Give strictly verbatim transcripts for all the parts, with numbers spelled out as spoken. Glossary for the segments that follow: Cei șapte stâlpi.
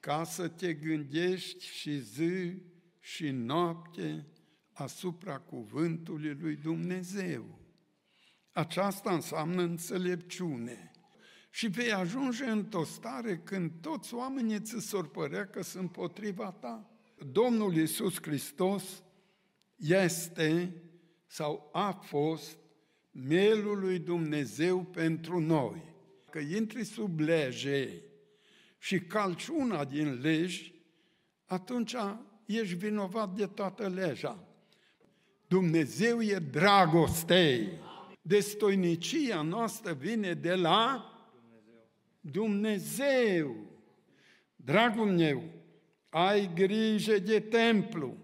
ca să te gândești și zi și noapte asupra cuvântului lui Dumnezeu. Aceasta înseamnă înțelepciune. Și vei ajunge într-o stare când toți oamenii ți s-or părea că sunt împotriva ta. Domnul Iisus Hristos este sau a fost mielul lui Dumnezeu pentru noi. Că intri sub lege și calci una din legi, atunci ești vinovat de toată legea. Dumnezeu e dragoste. Destoinicia noastră vine de la Dumnezeu. Dragul meu, ai grijă de templu.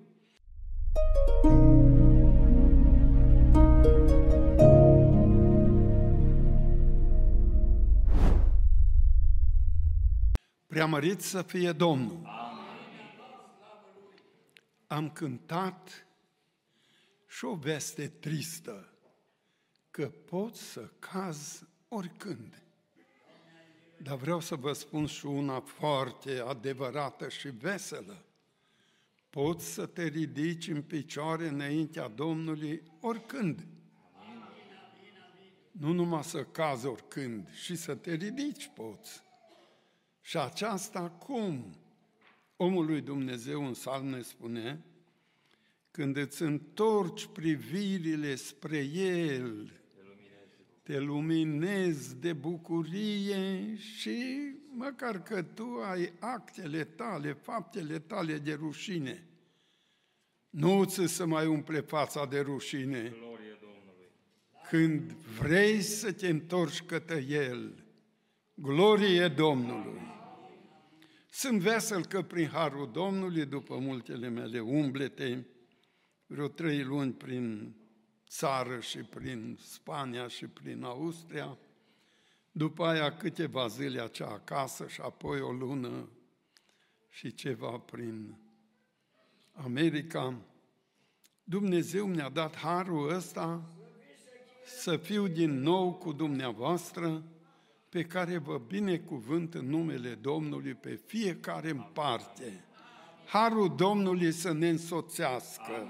Preamărit să fie Domnul! Amen. Am cântat și o veste tristă, că pot să caz oricând. Dar vreau să vă spun și una foarte adevărată și veselă. Poți să te ridici în picioare înaintea Domnului oricând. Nu numai să cazi oricând, și să te ridici poți. Și aceasta cum? Omul lui Dumnezeu în Psalm ne spune, când îți întorci privirile spre El, te luminezi de bucurie și măcar că tu ai actele tale, faptele tale de rușine. Nu ți se mai umple fața de rușine când vrei să te întorci către El. Glorie Domnului! Sunt vesel că prin harul Domnului, după multele mele umblete, vreo trei luni prin țară și prin Spania și prin Austria, după aia câteva zile acea acasă și apoi o lună și ceva prin America, Dumnezeu mi-a dat harul ăsta să fiu din nou cu dumneavoastră, pe care vă binecuvânt în numele Domnului pe fiecare în parte. Harul Domnului să ne însoțească.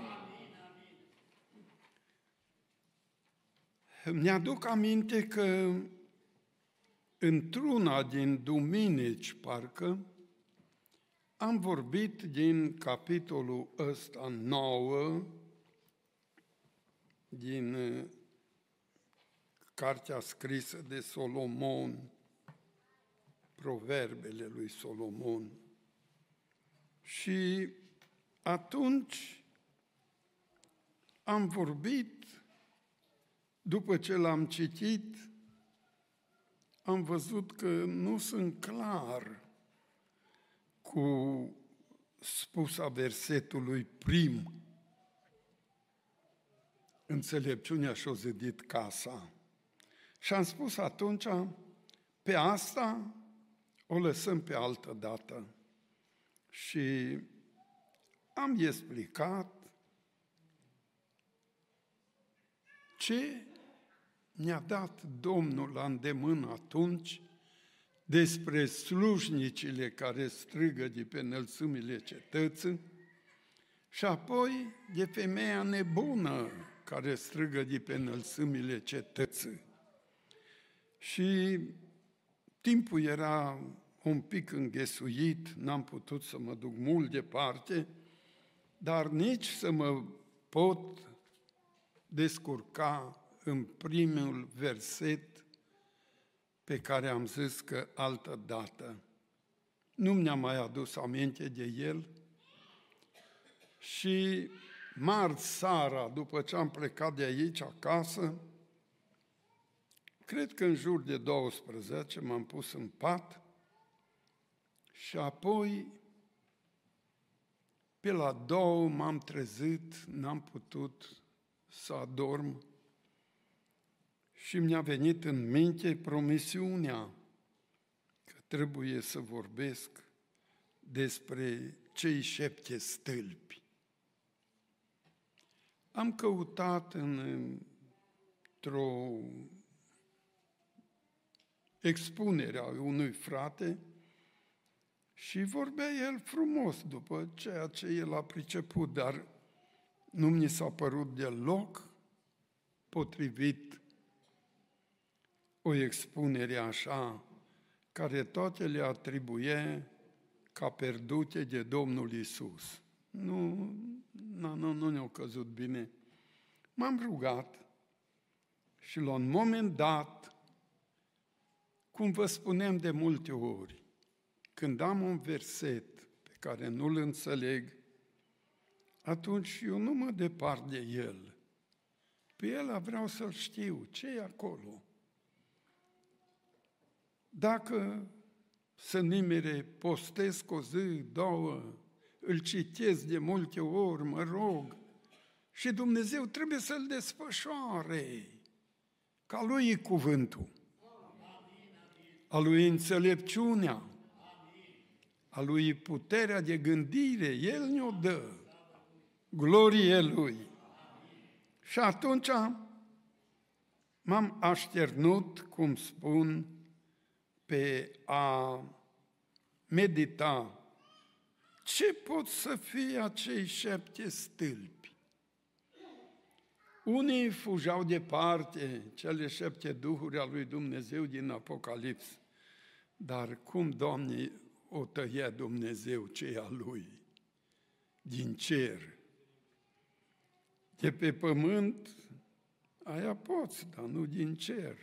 Amin. Mi-aduc aminte că într-una din duminici, parcă, am vorbit din capitolul ăsta nouă, din cartea scrisă de Solomon, Proverbele lui Solomon. Și atunci am vorbit. După ce l-am citit, am văzut că nu sunt clar cu spusa versetului prim. Înțelepciunea și-a zidit casa. Și am spus atunci, pe asta o lăsăm pe altă dată. Și am explicat ce ne-a dat Domnul la îndemână atunci despre slujnicile care strigă de pe înălțimile cetății și apoi de femeia nebună care strigă de pe înălțimile cetății. Și timpul era un pic înghesuit, n-am putut să mă duc mult departe, dar nici să mă pot descurca în primul verset pe care am zis că altă dată. Nu mi-am mai adus aminte de el și marți seara, după ce am plecat de aici acasă, cred că în jur de douăsprezece m-am pus în pat și apoi pe la două m-am trezit, n-am putut să adorm și mi-a venit în minte promisiunea că trebuie să vorbesc despre cei șapte stâlpi. Am căutat în, într-o expunere a unui frate Și vorbea el frumos după ceea ce el a priceput, dar nu mi s-a părut deloc potrivit o expunere așa, care toate le atribuie ca pierdute de Domnul Iisus. Nu, nu, nu, nu ne-au căzut bine. M-am rugat și la un moment dat, cum vă spunem de multe ori, când am un verset pe care nu-l înțeleg, atunci eu nu mă depart de el. Pe el vreau să-l știu, ce e acolo. Dacă să nimere, postesc o zi, două, îl citesc de multe ori, mă rog, și Dumnezeu trebuie să-l desfășoare, că a lui e cuvântul, a lui e înțelepciunea, a lui e puterea de gândire, el ne-o dă, glorie lui. Și atunci m-am așternut, cum spun, pe a medita ce pot să fie acei șapte stâlpi. Unii fugeau departe, cele șapte duhuri ale lui Dumnezeu din Apocalips, dar cum, Doamne, o tăia Dumnezeu ce e a lui din cer? De pe pământ, aia poți, dar nu din cer.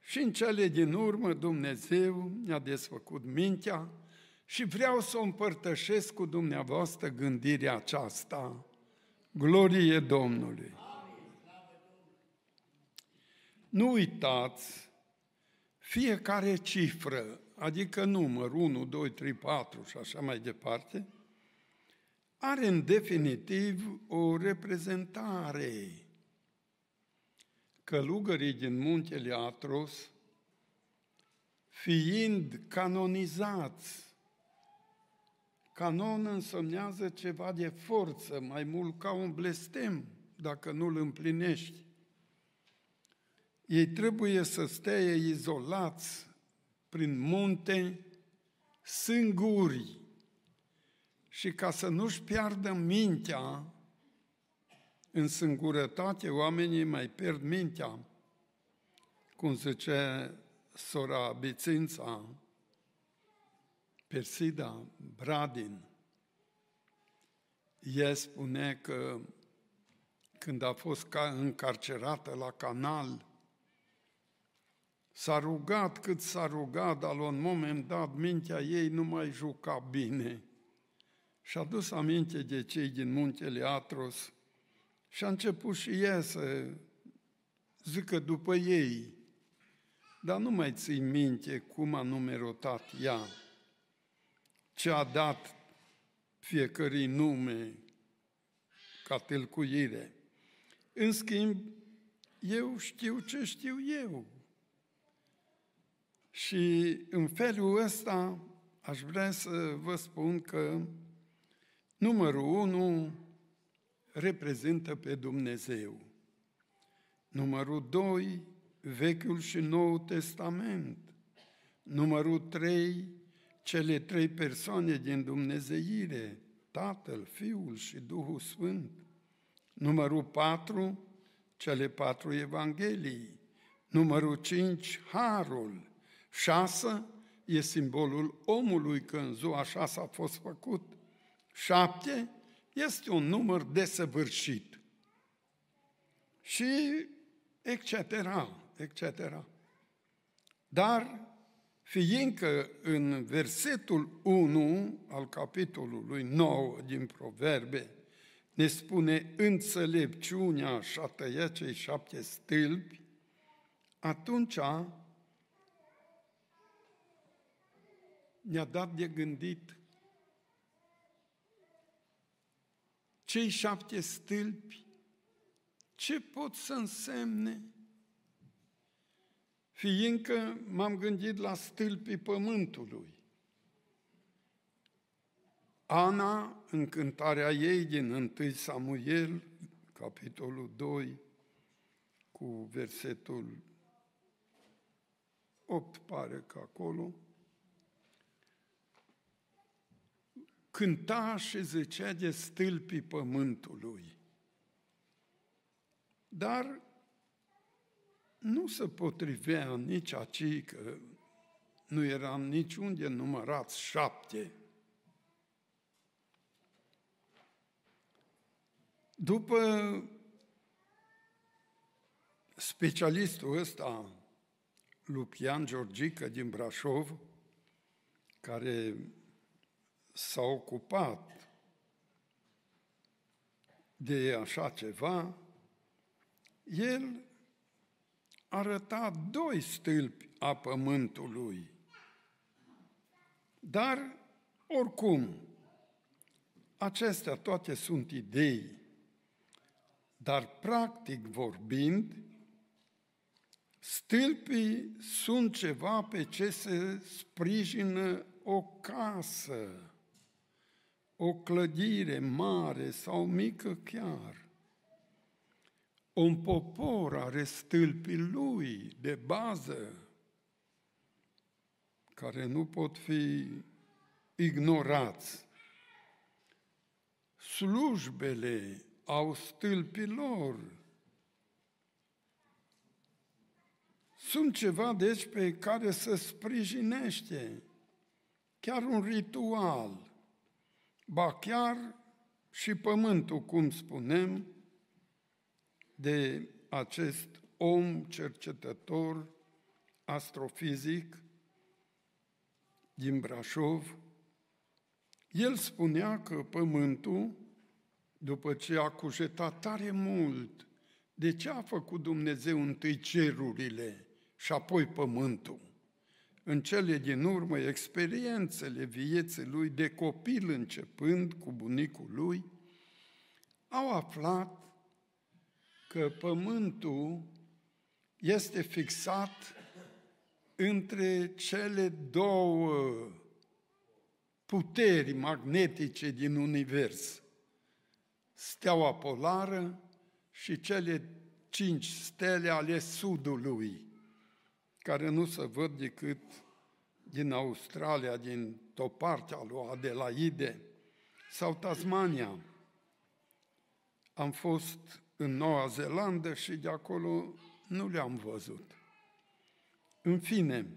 Și în cele din urmă Dumnezeu ne-a desfăcut mintea și vreau să o împărtășesc cu dumneavoastră gândirea aceasta. Glorie Domnului! Nu uitați, fiecare cifră, adică număr unu, doi, trei, patru și așa mai departe, are în definitiv o reprezentare. Călugării din muntele Atros, fiind canonizați, canon însemnează ceva de forță, mai mult ca un blestem, dacă nu-l împlinești. Ei trebuie să stea izolați prin munte, singuri, și ca să nu-și piardă mintea. În singurătate oamenii mai pierd mintea, cum zice sora Bițința, Persida Bradin. Ea spune că când a fost încarcerată la Canal, s-a rugat cât s-a rugat, dar la un moment dat mintea ei nu mai juca bine. Și-a dus aminte de cei din muntele Atros, și a început și ea să zică după ei, dar nu mai ții minte cum a numerotat ea, ce a dat fiecărui nume ca tâlcuire. În schimb, eu știu ce știu eu. Și în felul ăsta aș vrea să vă spun că numărul unu reprezintă pe Dumnezeu. Numărul doi, Vechiul și Noul Testament. Numărul trei, cele trei persoane din Dumnezeire, Tatăl, Fiul și Duhul Sfânt. Numărul patru, cele patru Evanghelii. Numărul cinci, Harul. șase e simbolul omului, că în ziua șasea a fost făcut. șapte este un număr desăvârșit și et cetera, et cetera. Dar, fiindcă în versetul unu al capitolului nouă din Proverbe ne spune înțelepciunea și-a tăiat cei șapte stâlpi, atunci ne-a dat de gândit. Cei șapte stâlpi, ce pot să însemne? Fiindcă m-am gândit la stâlpii pământului. Ana, în cântarea ei din întâi Samuel, capitolul doi, cu versetul opt, pare că acolo, cânta și zicea de stâlpii pământului. Dar nu se potrivea nici aici, că nu eram niciunde numărați șapte. După specialistul ăsta, Lucian Georgică din Brașov, care s-a ocupat de așa ceva, el arăta doi stâlpi a pământului. Dar, oricum, acestea toate sunt idei, dar, practic vorbind, stâlpii sunt ceva pe ce se sprijină o casă, o clădire mare sau mică chiar. Un popor are stâlpii lui de bază, care nu pot fi ignorați. Slujbele au stâlpii lor. Sunt ceva, deci, pe care se sprijinește, chiar un ritual, ba chiar și pământul, cum spunem, de acest om cercetător astrofizic din Brașov. El spunea că pământul, după ce a cugetat tare mult de ce a făcut Dumnezeu întâi cerurile și apoi pământul, în cele din urmă experiențele vieții lui de copil începând cu bunicul lui, au aflat că pământul este fixat între cele două puteri magnetice din univers, steaua polară și cele cinci stele ale sudului, care nu se văd decât din Australia, din o parte a lui Adelaide sau Tasmania. Am fost în Noua Zeelandă și de acolo nu le-am văzut. În fine,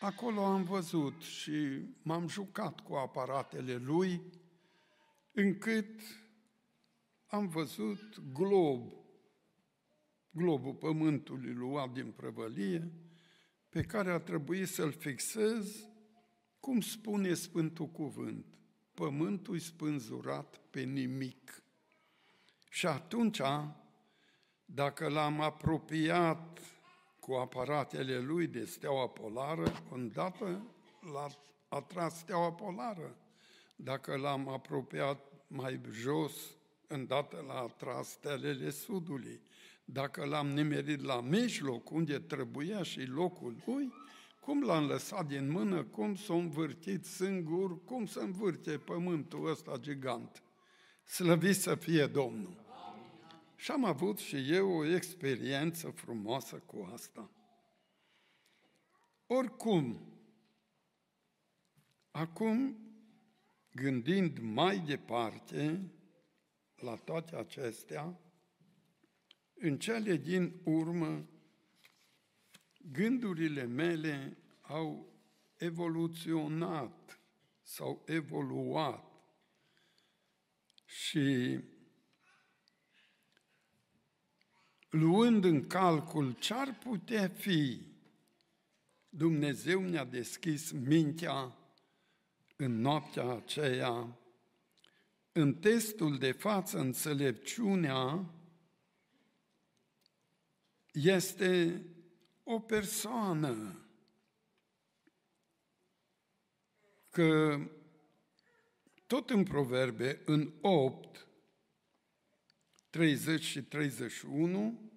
acolo am văzut și m-am jucat cu aparatele lui, încât am văzut glob, globul pământului luat din prăvălie, pe care a trebuit să-l fixez, cum spune Sfântul Cuvânt, pământul spânzurat pe nimic. Și atunci, dacă l-am apropiat cu aparatele lui de steaua polară, îndată l-a atras steaua polară. Dacă l-am apropiat mai jos, îndată l-a atras stelele sudului. Dacă l-am nimerit la mijloc, unde trebuia și locul lui, cum l-am lăsat din mână, cum s-a învârtit singur, cum se învârte pământul ăsta gigant. Slăvit să fie Domnul! Amin. Și am avut și eu o experiență frumoasă cu asta. Oricum, acum, gândind mai departe la toate acestea, în cele din urmă, gândurile mele au evoluționat sau evoluat și, luând în calcul ce-ar putea fi, Dumnezeu ne-a deschis mintea în noaptea aceea. În testul de față, înțelepciunea este o persoană, că tot în Proverbe, în opt, treizeci și treizeci și unu,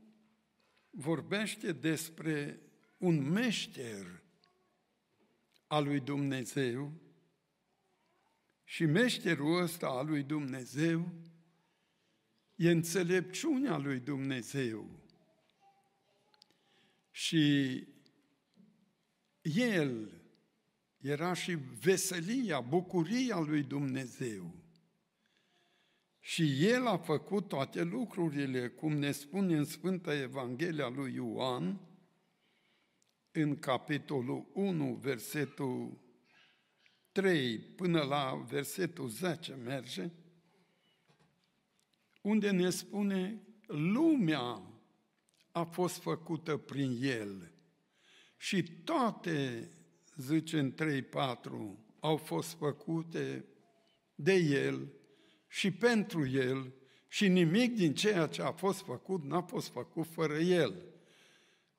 vorbește despre un meșter al lui Dumnezeu și meșterul ăsta al lui Dumnezeu e înțelepciunea lui Dumnezeu. Și el era și veselia, bucuria lui Dumnezeu. Și El a făcut toate lucrurile, cum ne spune în Sfânta Evanghelia lui Ioan, în capitolul unu, versetul trei, până la versetul zece merge, unde ne spune, lumea a fost făcută prin El și toate, zice în trei patru, au fost făcute de El și pentru El și nimic din ceea ce a fost făcut n-a fost făcut fără El.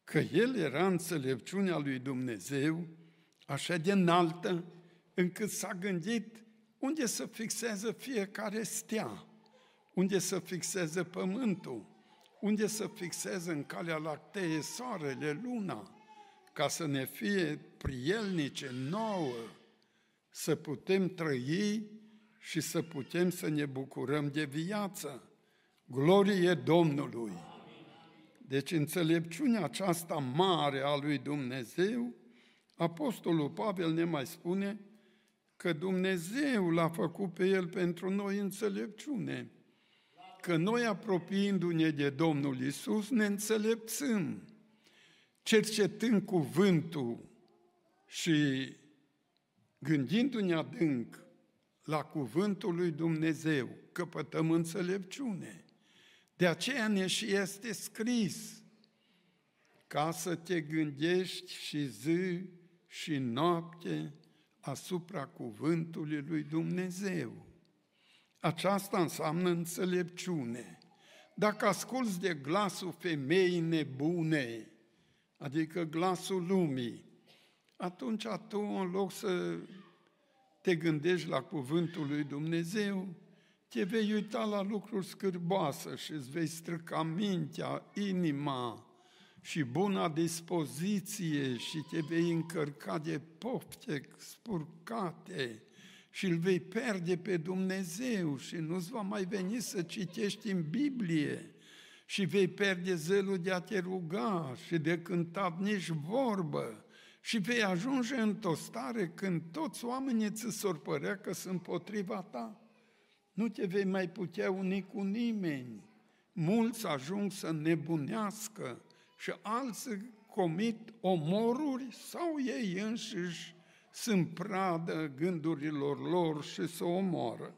Că El era înțelepciunea lui Dumnezeu așa de înaltă încât s-a gândit unde să fixeze fiecare stea, unde să fixeze pământul, unde să fixeze în Calea Lactee soarele, luna, ca să ne fie prielnice nouă, să putem trăi și să putem să ne bucurăm de viață. Glorie Domnului! Deci înțelepciunea aceasta mare a lui Dumnezeu, Apostolul Pavel ne mai spune că Dumnezeu l-a făcut pe El pentru noi înțelepciune, că noi, apropiindu-ne de Domnul Iisus, ne înțelepțim, cercetând cuvântul și gândindu-ne adânc la cuvântul lui Dumnezeu, căpătăm înțelepciune. De aceea ne și este scris, ca să te gândești și zi și noapte asupra cuvântului lui Dumnezeu. Aceasta înseamnă înțelepciune. Dacă asculți de glasul femeii nebune, adică glasul lumii, atunci tu, în loc să te gândești la cuvântul lui Dumnezeu, te vei uita la lucruri scârboase și îți vei strica mintea, inima și buna dispoziție și te vei încărca de pofte spurcate și îl vei pierde pe Dumnezeu și nu-ți va mai veni să citești în Biblie și vei pierde zelul de a te ruga și de cântat nici vorbă și vei ajunge într-o stare când toți oamenii ți s-or părea că sunt împotriva ta. Nu te vei mai putea uni cu nimeni. Mulți ajung să nebunească și alții comit omoruri sau ei înșiși sunt pradă gândurilor lor și se omoară.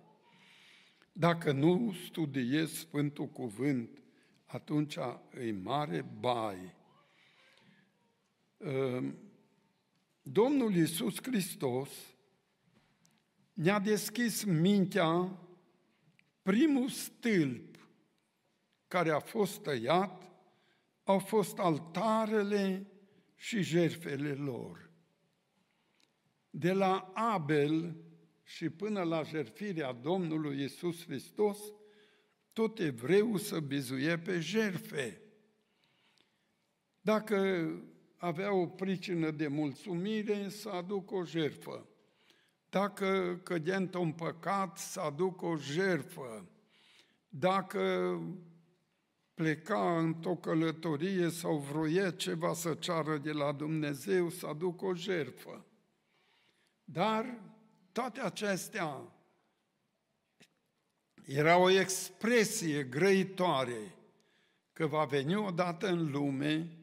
Dacă nu studiezi Sfântul Cuvânt, atunci îi mare bai. Domnul Iisus Hristos ne-a deschis mintea, primul stâlp care a fost tăiat au fost altarele și jertfele lor. De la Abel și până la jertfirea Domnului Iisus Hristos, tot evreul se bizuie pe jertfe. Dacă avea o pricină de mulțumire, să aducă o jertfă. Dacă cădea într-un păcat, să aducă o jertfă. Dacă pleca într-o călătorie sau vroia ceva să ceară de la Dumnezeu, să aducă o jertfă. Dar toate acestea era o expresie grăitoare că va veni odată în lume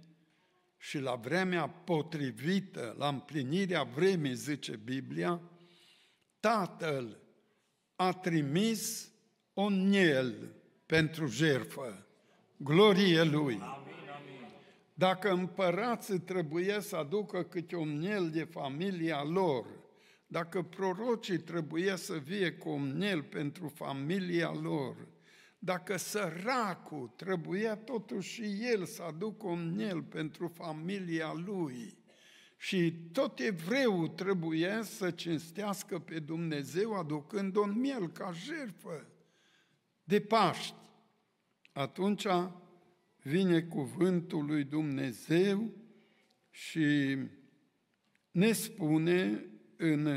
și la vremea potrivită, la împlinirea vremii, zice Biblia, Tatăl a trimis un miel pentru jertfă. Glorie Lui! Amin, amin. Dacă împărații trebuia să aducă câte un miel de familia lor, dacă prorocii trebuia să vie cu un miel pentru familia lor, dacă săracul trebuia totuși și el să aducă un miel pentru familia lui și tot evreul trebuia să cinstească pe Dumnezeu aducând un miel ca jertfă de Paști, atunci vine cuvântul lui Dumnezeu și ne spune în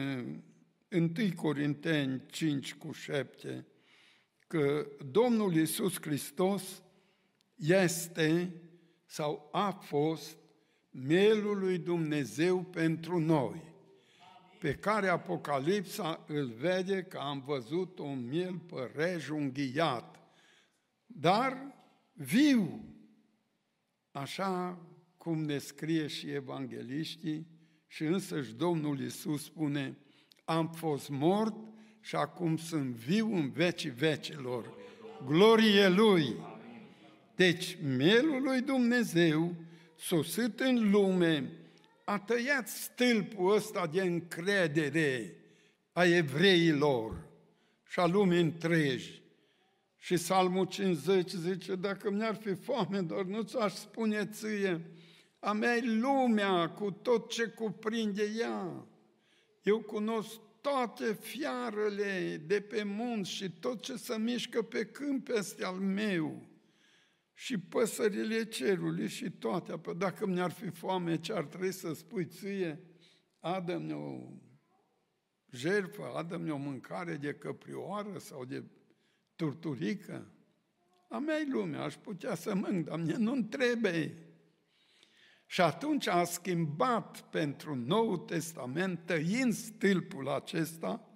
întâi Corinteni cinci cu șapte, că Domnul Iisus Hristos este sau a fost mielul lui Dumnezeu pentru noi. Amin. pe care Apocalipsa îl vede că am văzut un miel pe rejunghiat, dar viu, așa cum ne scrie și evangeliștii, și însăși Domnul Iisus spune, am fost mort și acum sunt viu în vecii vecilor. Glorie Lui! Deci mielul lui Dumnezeu, sosit în lume, a tăiat stâlpul ăsta de încredere a evreilor și a lumii întregi. Și Psalmul cincizeci zice, dacă mi-ar fi foame, dar nu ți-aș spune ție, a mea lumea cu tot ce cuprinde ea. Eu cunosc toate fiarele de pe munți și tot ce se mișcă pe câmp peste al meu. Și păsările cerului și toate. Apoi, dacă mi-ar fi foame, ce ar trebui să spui ție? Adă-mi o jertfă, adă-mi o mâncare de căprioară sau de turturică. A mea-i lumea, aș putea să mânc, dar mie nu-mi trebuie. Și atunci a schimbat pentru Noul Testament, tăind stâlpul acesta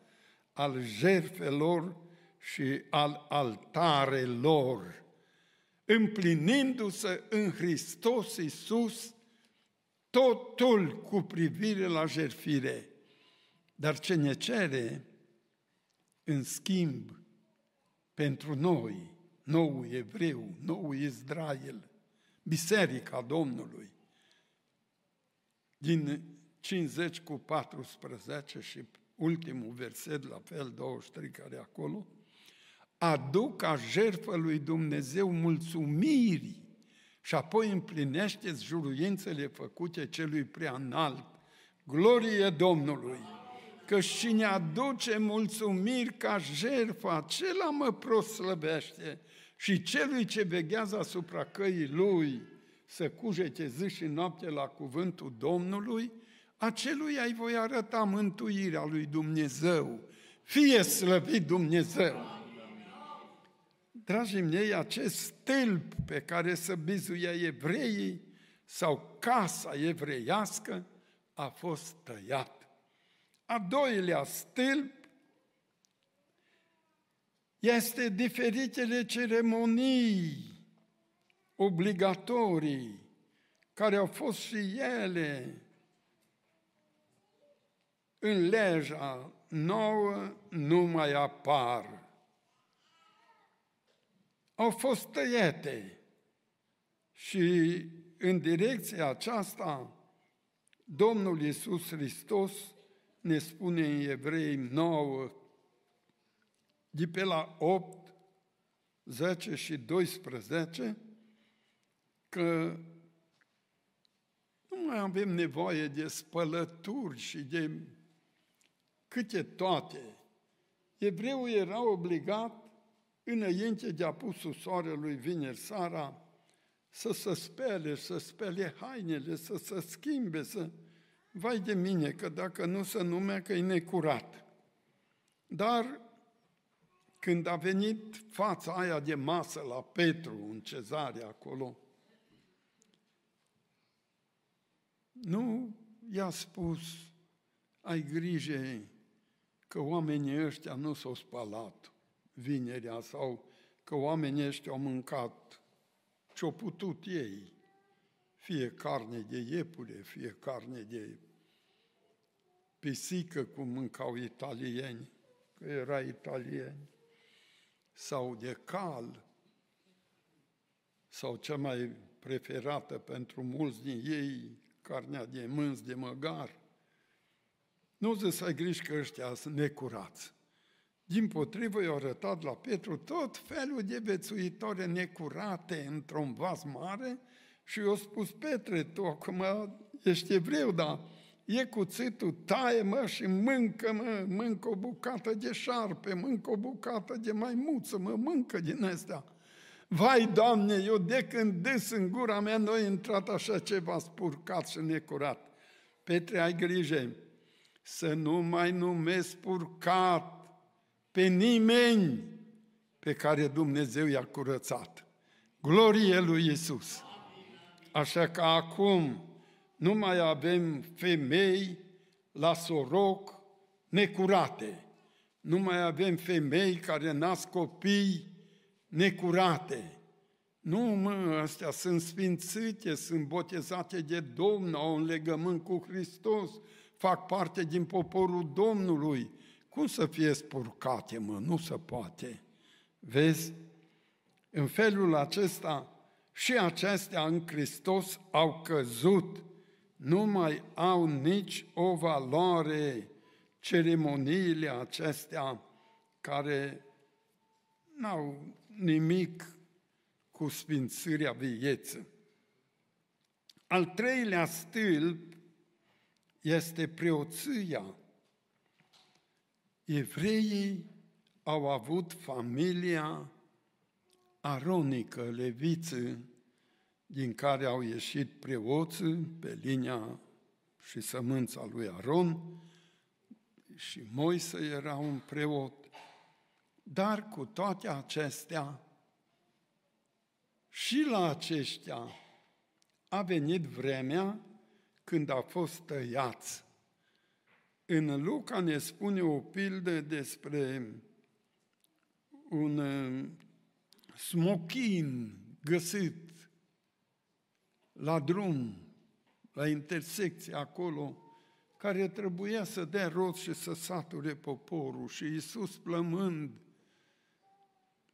al jertfelor și al altarelor, împlinindu-se în Hristos Iisus totul cu privire la jertfire. Dar ce ne cere, în schimb, pentru noi, noul evreu, noul Israel, Biserica Domnului, din cincizeci cu paisprezece și ultimul verset, la fel, douăzeci și trei, care e acolo, aduc ca jertfă lui Dumnezeu mulțumiri și apoi împlinește-ți juruințele făcute celui preanalt. Glorie Domnului! Că și ne aduce mulțumiri ca jertfă, acela mă proslăbește și celui ce veghează asupra căii lui să cugete zi și noapte la cuvântul Domnului, aceluia îi voi arăta mântuirea lui Dumnezeu. Fie slăvit Dumnezeu! Dragii mei, acest stâlp pe care să bizuia evreii sau casa evreiască a fost tăiat. A doilea stâlp este diferitele ceremonii obligatorii care au fost și ele în legea nouă nu mai apar. Au fost tăiate și în direcția aceasta Domnul Iisus Hristos ne spune în Evrei nouă, de pe la opt, zece și doisprezece, că nu mai avem nevoie de spălături și de câte toate. Evreul era obligat, înainte de apusul soarelui vineri seara, să se spele, să spele hainele, să se schimbe, să... Vai de mine, că dacă nu se numecă, e necurat. Dar când a venit fața aia de masă la Petru, în Cezarea, acolo, nu i-a spus, ai grijă că oamenii ăștia nu s-au spălat vinerea sau că oamenii ăștia au mâncat ce-au putut ei, fie carne de iepure, fie carne de pisică, cum mâncau italieni, că era italieni, sau de cal, sau cea mai preferată pentru mulți din ei, carnea de mânz, de măgar. Nu zice să ai griji că ăștia sunt necurați. Dimpotrivă, i-au arătat la Petru tot felul de vețuitoare necurate într-un vas mare și i-au spus, Petre, tu acum ești evreu, dar e cuțitul, taie-mă și mâncă-mă, mâncă o bucată de șarpe, mâncă o bucată de maimuță, mă mâncă din astea. Vai, Doamne, eu de când des în gura mea nu a intrat așa ceva spurcat și necurat. Petre, ai grijă să nu mai numesc spurcat pe nimeni pe care Dumnezeu i-a curățat. Glorie lui Iisus! Așa că acum nu mai avem femei la soroc, necurate. Nu mai avem femei care nasc copii necurate. Nu, mă, astea sunt sfințite, sunt botezate de Domnul, au un legământ cu Hristos, fac parte din poporul Domnului. Cum să fie spurcate, mă? Nu se poate. Vezi? În felul acesta și acestea în Hristos au căzut. Nu mai au nici o valoare ceremoniile acestea care n-au nimic cu sfințirea vieții. Al treilea stâlp este preoția. Evreii au avut familia aronică, leviții, din care au ieșit preoții pe linia și sămânța lui Aron, și Moise era un preot. Dar cu toate acestea, și la aceștia a venit vremea când a fost tăiați. În Luca ne spune o pildă despre un smochin găsit la drum, la intersecție acolo, care trebuia să dea rod și să sature poporul. Și Iisus, plămând,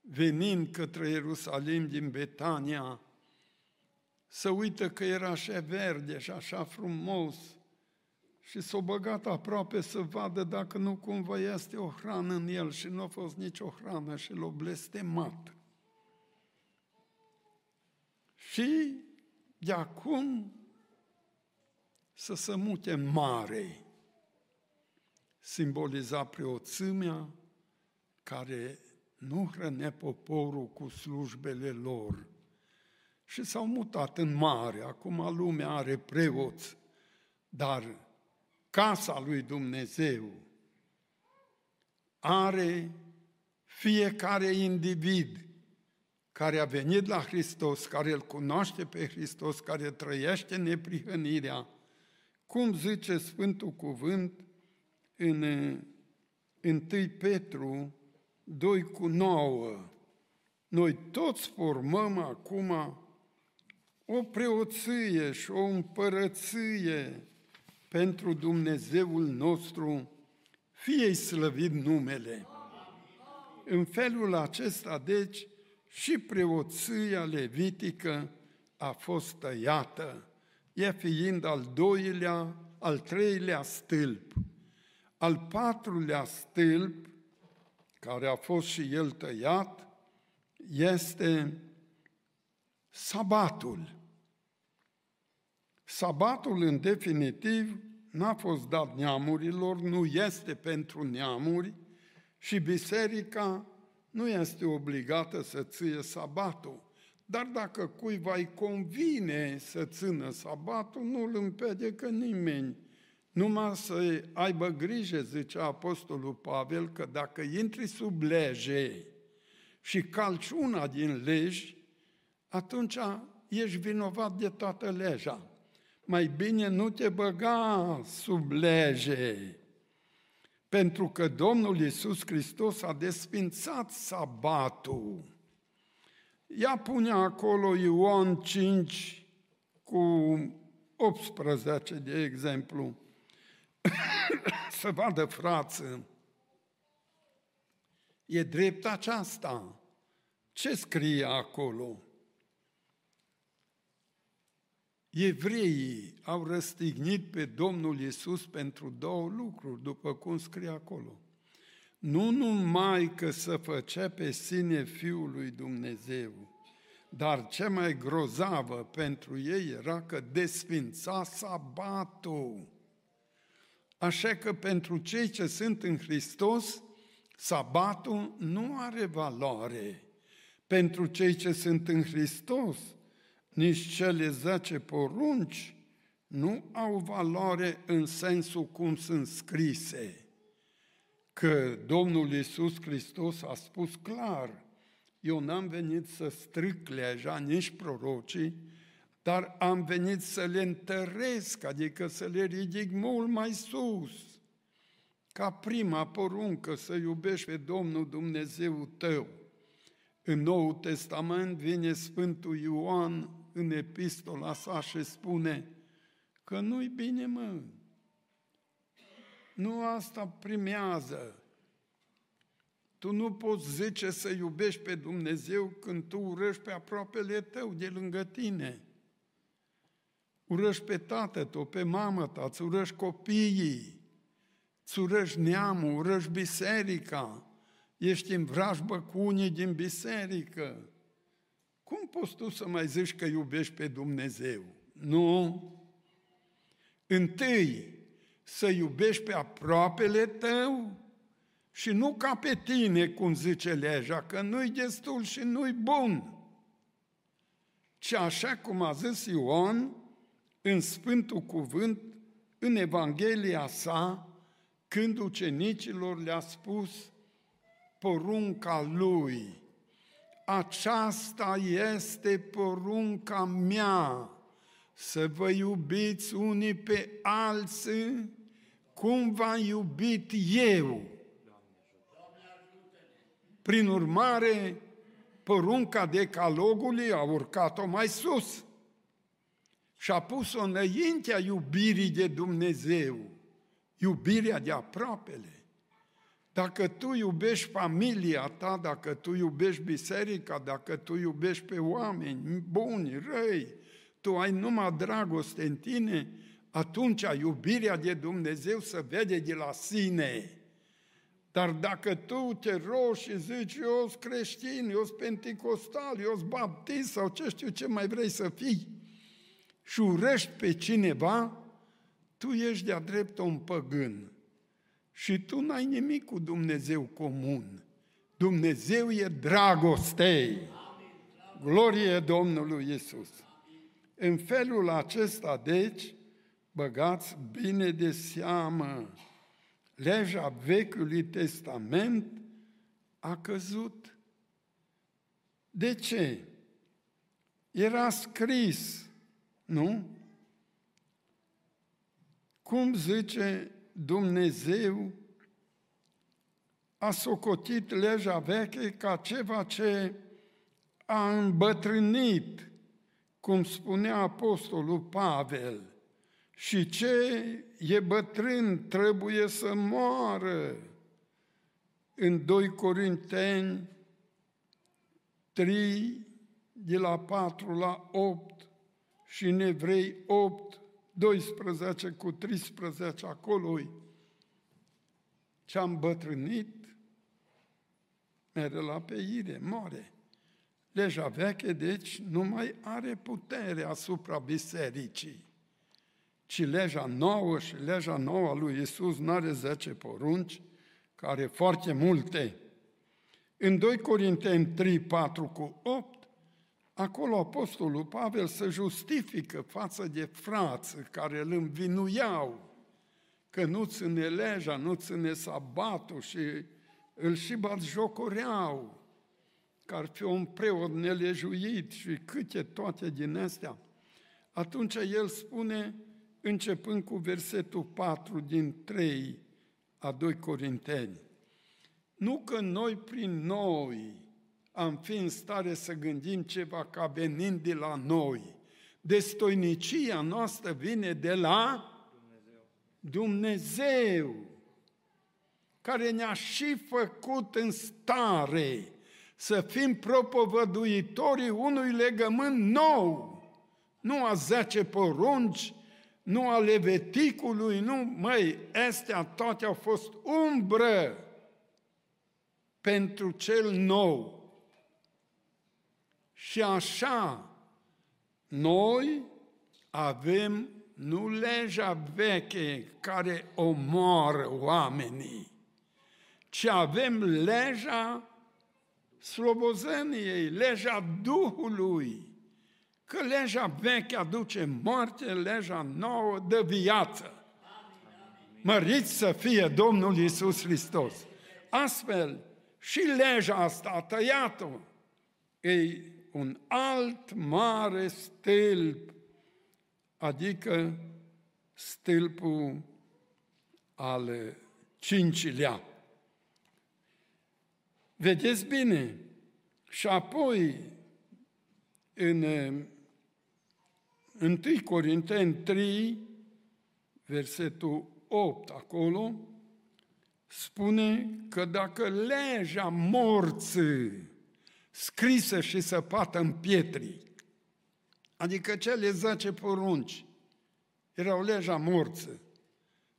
venind către Ierusalim din Betania, se uită că era așa verde și așa frumos și s-a băgat aproape să vadă dacă nu cumva este o hrană în el, și nu a fost nicio hrană și l-a blestemat. Și de acum să se mute mare, simboliza preoțimea care nu hrănea poporul cu slujbele lor. Și s-au mutat în mare, acum lumea are preoți, dar casa lui Dumnezeu are fiecare individ care a venit la Hristos, care îl cunoaște pe Hristos, care trăiește neprihănirea. Cum zice Sfântul Cuvânt în întâi Petru doi cu nouă, noi toți formăm acum o preoție și o împărăție pentru Dumnezeul nostru, fie-i slăvit numele. În felul acesta, deci, și preoția levitică a fost tăiată, ea fiind al doilea, al treilea stâlp. Al patrulea stâlp, care a fost și el tăiat, este sabatul. Sabatul, în definitiv, n-a fost dat neamurilor, nu este pentru neamuri și biserica nu este obligată să ție sabatul, dar dacă cuiva îi convine să țină sabatul, nu îl împiedică nimeni. Numai să aibă grijă, zicea Apostolul Pavel, că dacă intri sub lege și calci una din legi, atunci ești vinovat de toată legea. Mai bine nu te băga sub lege, pentru că Domnul Iisus Hristos a desfințat sabatul. Ia pune acolo Ioan cinci cu optsprezece, de exemplu, să vadă frață. E drept aceasta? Ce scrie acolo? Evreii au răstignit pe Domnul Iisus pentru două lucruri, după cum scrie acolo. Nu numai că se făcea pe sine Fiul lui Dumnezeu, dar cea mai grozavă pentru ei era că desfința sabatul. Așa că pentru cei ce sunt în Hristos, sabatul nu are valoare. Pentru cei ce sunt în Hristos, nici cele zece porunci nu au valoare în sensul cum sunt scrise. Că Domnul Iisus Hristos a spus clar, eu n-am venit să stric legea, nici prorocii, dar am venit să le întăresc, adică să le ridic mult mai sus. ca prima poruncă să iubești pe Domnul Dumnezeu tău. În Noul Testament vine Sfântul Ioan în epistola sa și spune că nu-i bine, mă. Nu asta primează. Tu nu poți zice să iubești pe Dumnezeu când tu urăști pe aproapele tău de lângă tine. Urăști pe tată tău, pe mamă ta, îți urăști copiii, îți urăști neamul, urăști biserica, ești în vrajbă cu unii din biserică. Cum poți tu să mai zici că iubești pe Dumnezeu? Nu. Întâi, să iubești pe aproapele tău și nu ca pe tine, cum zice legea, că nu-i destul și nu-i bun. Și așa cum a zis Ioan în Sfântul Cuvânt, în Evanghelia sa, când ucenicilor le-a spus porunca lui, aceasta este porunca mea, să vă iubiți unii pe alții, cum v-am iubit eu. Prin urmare, porunca decalogului a urcat-o mai sus și a pus-o înaintea iubirii de Dumnezeu, iubirea de aproapele. Dacă tu iubești familia ta, dacă tu iubești biserica, dacă tu iubești pe oameni buni, răi, tu ai numai dragoste în tine, atunci iubirea de Dumnezeu se vede de la sine. Dar dacă tu te rogi și zici, eu sunt creștin, eu sunt penticostal, eu sunt baptist sau ce știu ce mai vrei să fii și urăști pe cineva, tu ești de-a drept un păgân și tu n-ai nimic cu Dumnezeu comun. Dumnezeu e dragoste. Glorie Domnului Iisus! În felul acesta, deci, băgați bine de seamă, legea Vechiului Testament a căzut. De ce? Era scris, nu? Cum zice Dumnezeu, a socotit legea veche ca ceva ce a îmbătrânit, cum spunea Apostolul Pavel, și ce e bătrân trebuie să moară. În doi Corinteni trei, de la patru la opt, și în Evrei opt, doisprezece cu treisprezece, acolo-i ce-am bătrânit, mere la peire, moare. Legea veche, deci, nu mai are putere asupra bisericii. Ci legea nouă și legea nouă a lui Iisus n-are zece porunci, care foarte multe. În doi Corinteni trei, patru cu opt, acolo Apostolul Pavel se justifică față de frați care îl învinuiau că nu ține legea, nu ține sabatul și îl și batjocoreau, că ar fi un preot nelejuit și câte toate din astea. Atunci el spune, începând cu versetul patru din trei a doi Corinteni. Nu că noi prin noi am fi în stare să gândim ceva ca venind de la noi. Destoinicia noastră vine de la Dumnezeu, Dumnezeu care ne-a și făcut în stare să fim propovăduitorii unui legământ nou, nu a zece porunci, nu a Leviticului, nu, măi, astea toate au fost umbră pentru cel nou. Și așa, noi avem nu legea veche care omoară oamenii, ci avem legea slobozeniei, legea Duhului, că legea veche aduce moarte, legea nouă dă viață. Măriți să fie Domnul Iisus Hristos! Astfel, și legea asta a tăiat-o. E un alt mare stâlp, adică stâlpul al cincilea. Vedeți bine? Și apoi, în întâi Corinteni trei, versetul opt, acolo, spune că dacă legea morții scrisă și săpată în pietri, adică cele zece porunci, erau legea morții,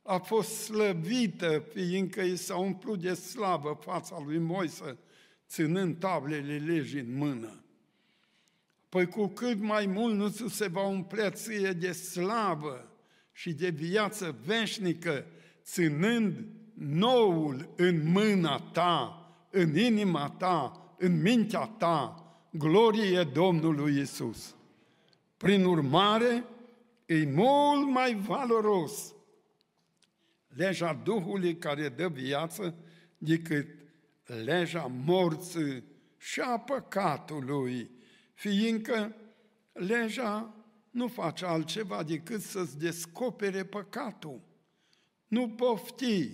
a fost slăvită, fiindcă i s-a umplut de slavă fața lui Moise, ținând tablele legii în mână. Păi cu cât mai mult nu se va umplea ție de slavă și de viață veșnică, ținând noul în mâna ta, în inima ta, în mintea ta, glorie Domnului Iisus. Prin urmare, e mult mai valoros legea Duhului care dă viață decât legea morții și a păcatului, fiindcă legea nu face altceva decât să-ți descopere păcatul. Nu pofti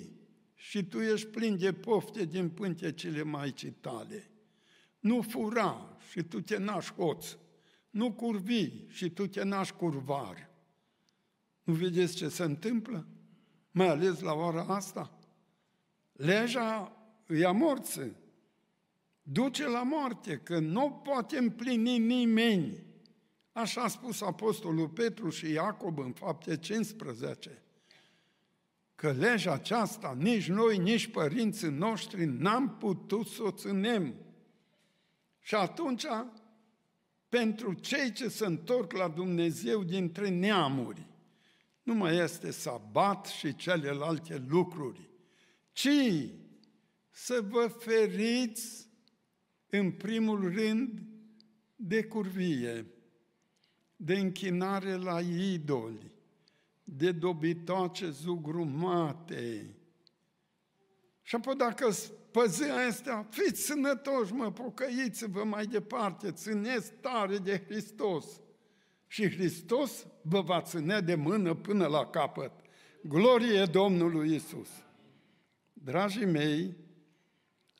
și tu ești plin de pofte din pântecele Maicii tale. Nu fura și tu te naști hoț. Nu curvi și tu te naști curvar. Nu vedeți ce se întâmplă? Mai ales la ora asta. Legea îi amorță. Duce la moarte, că nu poate împlini nimeni. Așa a spus apostolul Petru și Iacob în Fapte cincisprezece. Că legea aceasta, nici noi, nici părinții noștri n-am putut să o ținem. Și atunci, pentru cei ce se întorc la Dumnezeu dintre neamuri, nu mai este sabat și celelalte lucruri, ci să vă feriți, în primul rând, de curvie, de închinare la idoli, de dobitoace zugrumate. Și apoi dacă păzi astea, fiți sănătoși, mă, pocăiți-vă mai departe, țineți tare de Hristos. Și Hristos vă va ține de mână până la capăt. Glorie Domnului Iisus! Dragii mei,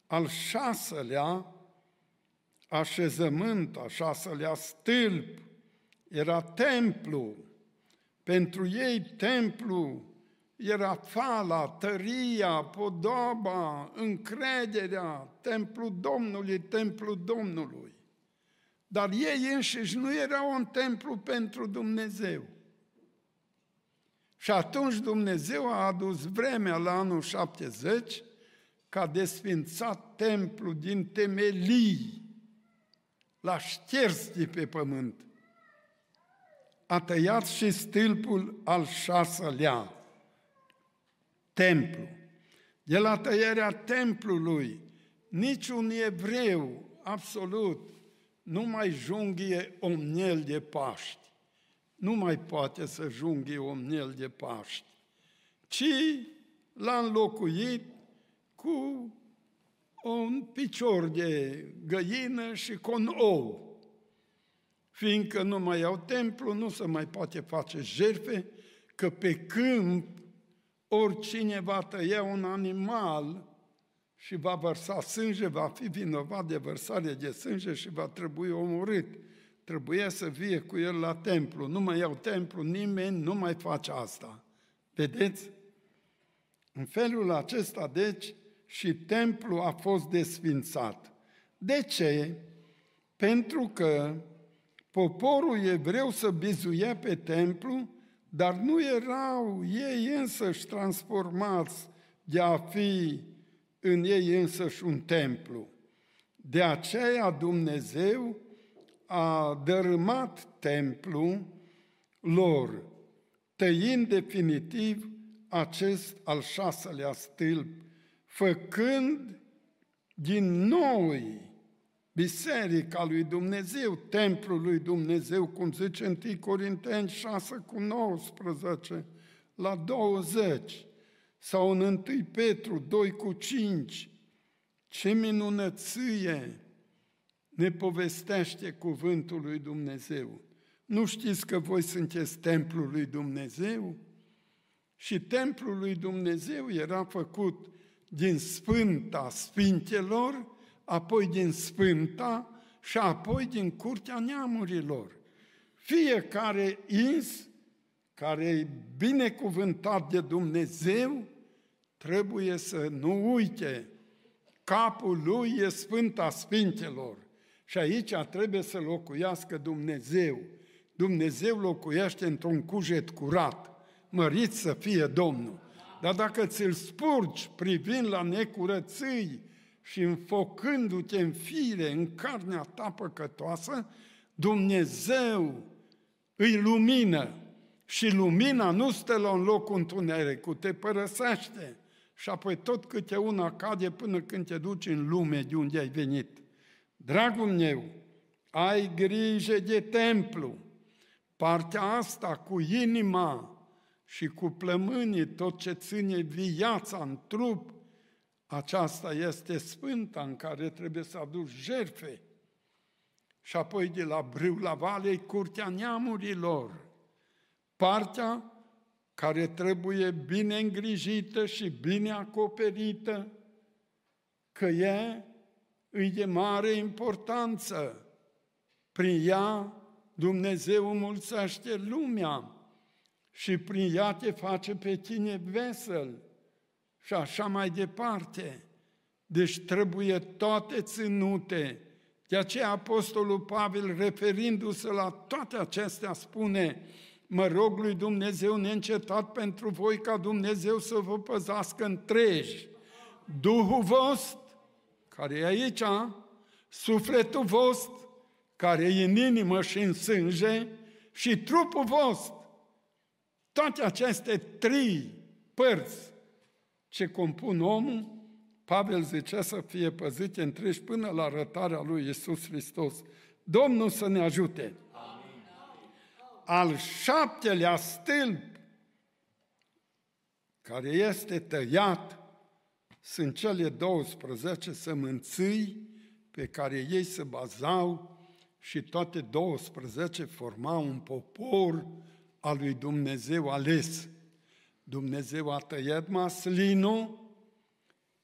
al șaselea așezământ, al șaselea stâlp, era templu. Pentru ei templu era fala, tăria, podoaba, încrederea, templul Domnului, templul Domnului. Dar ei înșiși nu erau un templu pentru Dumnezeu. Și atunci Dumnezeu a adus vremea la anul șaptezeci că a desfințat templul din temelii, l-a șters de pe pământ. A tăiat și stâlpul al șaselea, templu. De la tăierea templului, niciun evreu absolut nu mai junghie omniel de Paști. Nu mai poate să junghie omniel de Paști, ci l-a înlocuit cu un picior de găină și cu un ou. Fiindcă nu mai au templu, nu se mai poate face jertfe, că pe câmp oricine va tăia un animal și va vărsa sânge, va fi vinovat de vărsare de sânge și va trebui omorât. Trebuia să vie cu el la templu. Nu mai iau templu, nimeni nu mai face asta. Vedeți? În felul acesta, deci, și templu a fost desfințat. De ce? Pentru că poporul evreu se bizuia pe templu, dar nu erau ei însăși transformați de a fi în ei însăși un templu. De aceea Dumnezeu a dărâmat templul lor, tăind definitiv acest al șaselea stâlp, făcând din noi biserica lui Dumnezeu, templul lui Dumnezeu, cum zice întâi Corinteni șase cu nouăsprezece, la douăzeci, sau în întâi Petru doi cu cinci, ce minunăție ne povestește cuvântul lui Dumnezeu. Nu știți că voi sunteți templul lui Dumnezeu? Și templul lui Dumnezeu era făcut din Sfânta Sfintelor, apoi din Sfânta și apoi din Curtea Neamurilor. Fiecare iz care e binecuvântat de Dumnezeu trebuie să nu uite, capul lui e Sfânta Sfintelor și aici trebuie să locuiască Dumnezeu. Dumnezeu locuiește într-un cuget curat, mărit să fie Domnul. Dar dacă ți-l spurgi privind la necurății și înfocându-te în fire, în carnea ta păcătoasă, Dumnezeu îi lumină și lumina nu stă la un loc întunericul, te părăsește. Și apoi tot câte una cade până când te duci în lume de unde ai venit. Dragul meu, ai grijă de templu. Partea asta cu inima și cu plămânii, tot ce ține viața în trup, aceasta este sfânta în care trebuie să aduci jertfe. Și apoi de la brâu la vale, Curtea Neamurilor. Partea care trebuie bine îngrijită și bine acoperită, că ea îi de mare importanță. Prin ea Dumnezeu înmulțește lumea și prin ea te face pe tine vesel și așa mai departe. Deci trebuie toate ținute. De aceea Apostolul Pavel, referindu-se la toate acestea, spune: mă rog lui Dumnezeu neîncetat pentru voi ca Dumnezeu să vă păzească întregi duhul vostru, care e aici, sufletul vostru, care e în inimă și în sânge, și trupul vostru. Toate aceste trei părți ce compun omul, Pavel zicea să fie păzite întregi până la arătarea lui Iisus Hristos. Domnul să ne ajute! Al șaptelea stâlp care este tăiat sunt cele douăsprezece sămânții pe care ei se bazau și toate douăsprezece formau un popor al lui Dumnezeu ales. Dumnezeu a tăiat maslinul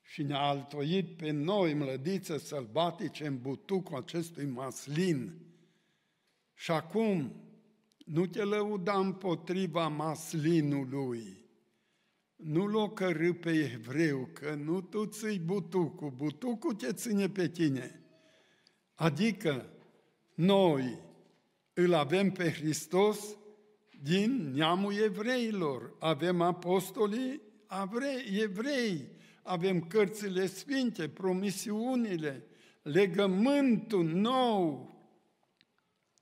și ne-a altoit pe noi, mlădițe sălbatice, în butucul acestui maslin. Și acum nu te lăuda împotriva maslinului, nu-l ocărâ pe evreu, că nu tu ții butucul, butucul te ține pe tine. Adică noi îl avem pe Hristos din neamul evreilor, avem apostolii evrei, avem cărțile sfinte, promisiunile, legământul nou,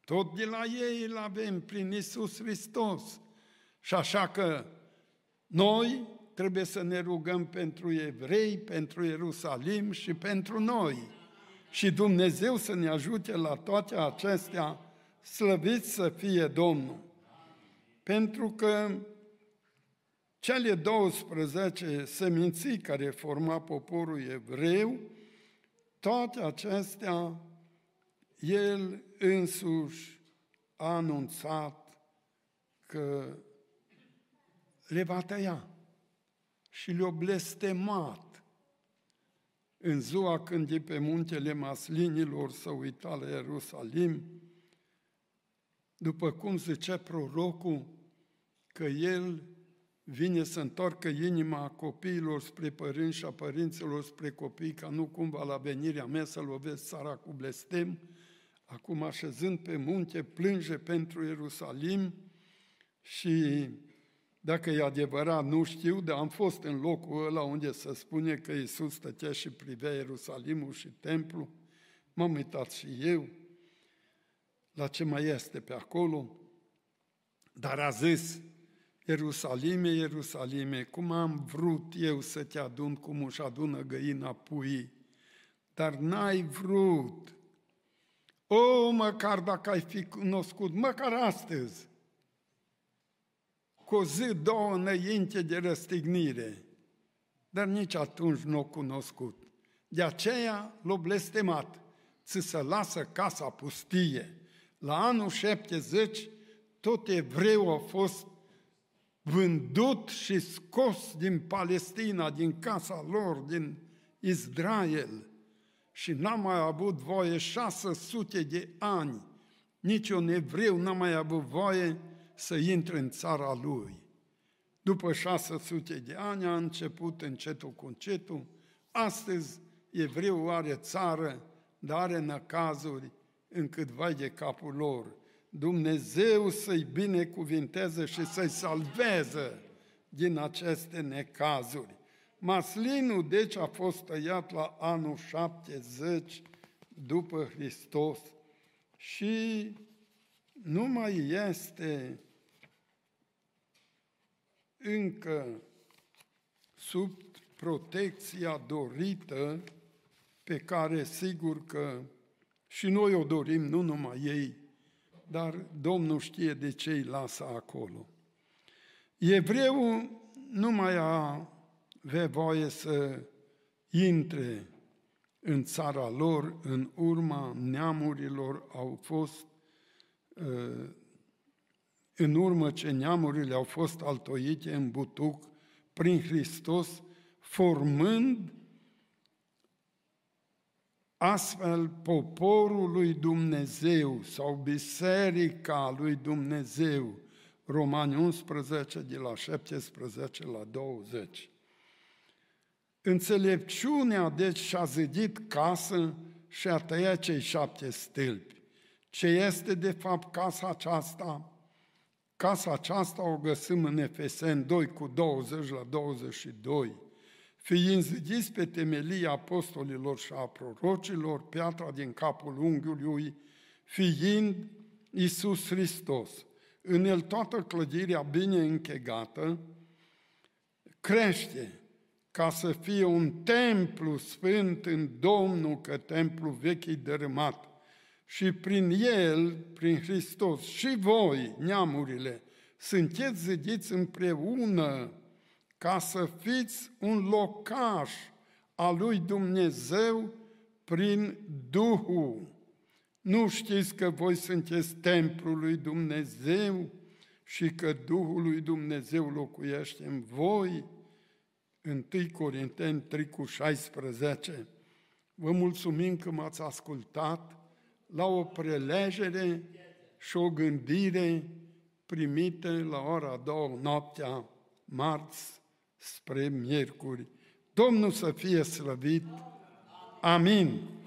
tot de la ei îl avem prin Iisus Hristos. Și așa că noi trebuie să ne rugăm pentru evrei, pentru Ierusalim și pentru noi. Și Dumnezeu să ne ajute la toate acestea, slăvit să fie Domnul. Pentru că cele douăsprezece seminții care forma poporul evreu, toate acestea El însuși a anunțat că le va tăia și le-a blestemat. În ziua când de pe muntele Maslinilor s-a uitat la Ierusalim, după cum zicea prorocul, că El vine să întoarcă inima copiilor spre părinți și a părinților spre copii, ca nu cumva la venirea mea să lovesc țara cu blestem. Acum, așezând pe munte, plânge pentru Ierusalim și, dacă e adevărat, nu știu, dar am fost în locul ăla unde se spune că Iisus stătea și privea Ierusalimul și templul. M-am uitat și eu la ce mai este pe acolo, dar a zis: Ierusalime, Ierusalime, cum am vrut eu să te adun cum își adună găina puii, dar n-ai vrut. O, măcar dacă ai fi cunoscut, măcar astăzi, cu o zi, două înainte de răstignire, dar nici atunci nu o cunoscut. De aceea l-o blestemat, ți se lasă casa pustie. La anul șaptezeci, tot evreu a fost vândut și scos din Palestina, din casa lor, din Israel, și n-a mai avut voie șase sute de ani, niciun evreu n-a mai avut voie să intre în țara lui. După șase sute de ani a început încetul cu încetul. Astăzi evreul are țară, dar are năcazuri încât vai de capul lor. Dumnezeu să-i binecuvinteze și să-i salveze din aceste necazuri. Maslinul, deci, a fost tăiat la anul șaptezeci după Hristos și nu mai este încă sub protecția dorită, pe care sigur că și noi o dorim, nu numai ei, dar Domnul știe de ce îi lasă acolo. Evreul nu mai avea voie să intre în țara lor, în urma neamurilor au fost, în urmă ce neamurile au fost altoite în butuc prin Hristos, formând astfel poporul lui Dumnezeu sau biserica lui Dumnezeu, Romani unsprezece, de la șaptesprezece la douăzeci. Înțelepciunea, deci, și-a zidit casă și a tăiat cei șapte stâlpi. Ce este, de fapt, casa aceasta? Casa aceasta o găsim în Efeseni doi, cu douăzeci la douăzeci și doi. Fiind zidiți pe temelia apostolilor și a prorocilor, piatra din capul unghiului, fiind Iisus Hristos. În el toată clădirea bine închegată crește ca să fie un templu sfânt în Domnul, că templu vechi e dărâmat. Și prin el, prin Hristos, și voi, neamurile, sunteți zidiți împreună ca să fiți un locaș al lui Dumnezeu prin Duhul. Nu știți că voi sunteți templul lui Dumnezeu și că Duhul lui Dumnezeu locuiește în voi? întâi Corinteni trei cu șaisprezece. Vă mulțumim că m-ați ascultat la o prelegere și o gândire primite la ora două noaptea, marți spre miercuri. Domnul să fie slăvit. Amin.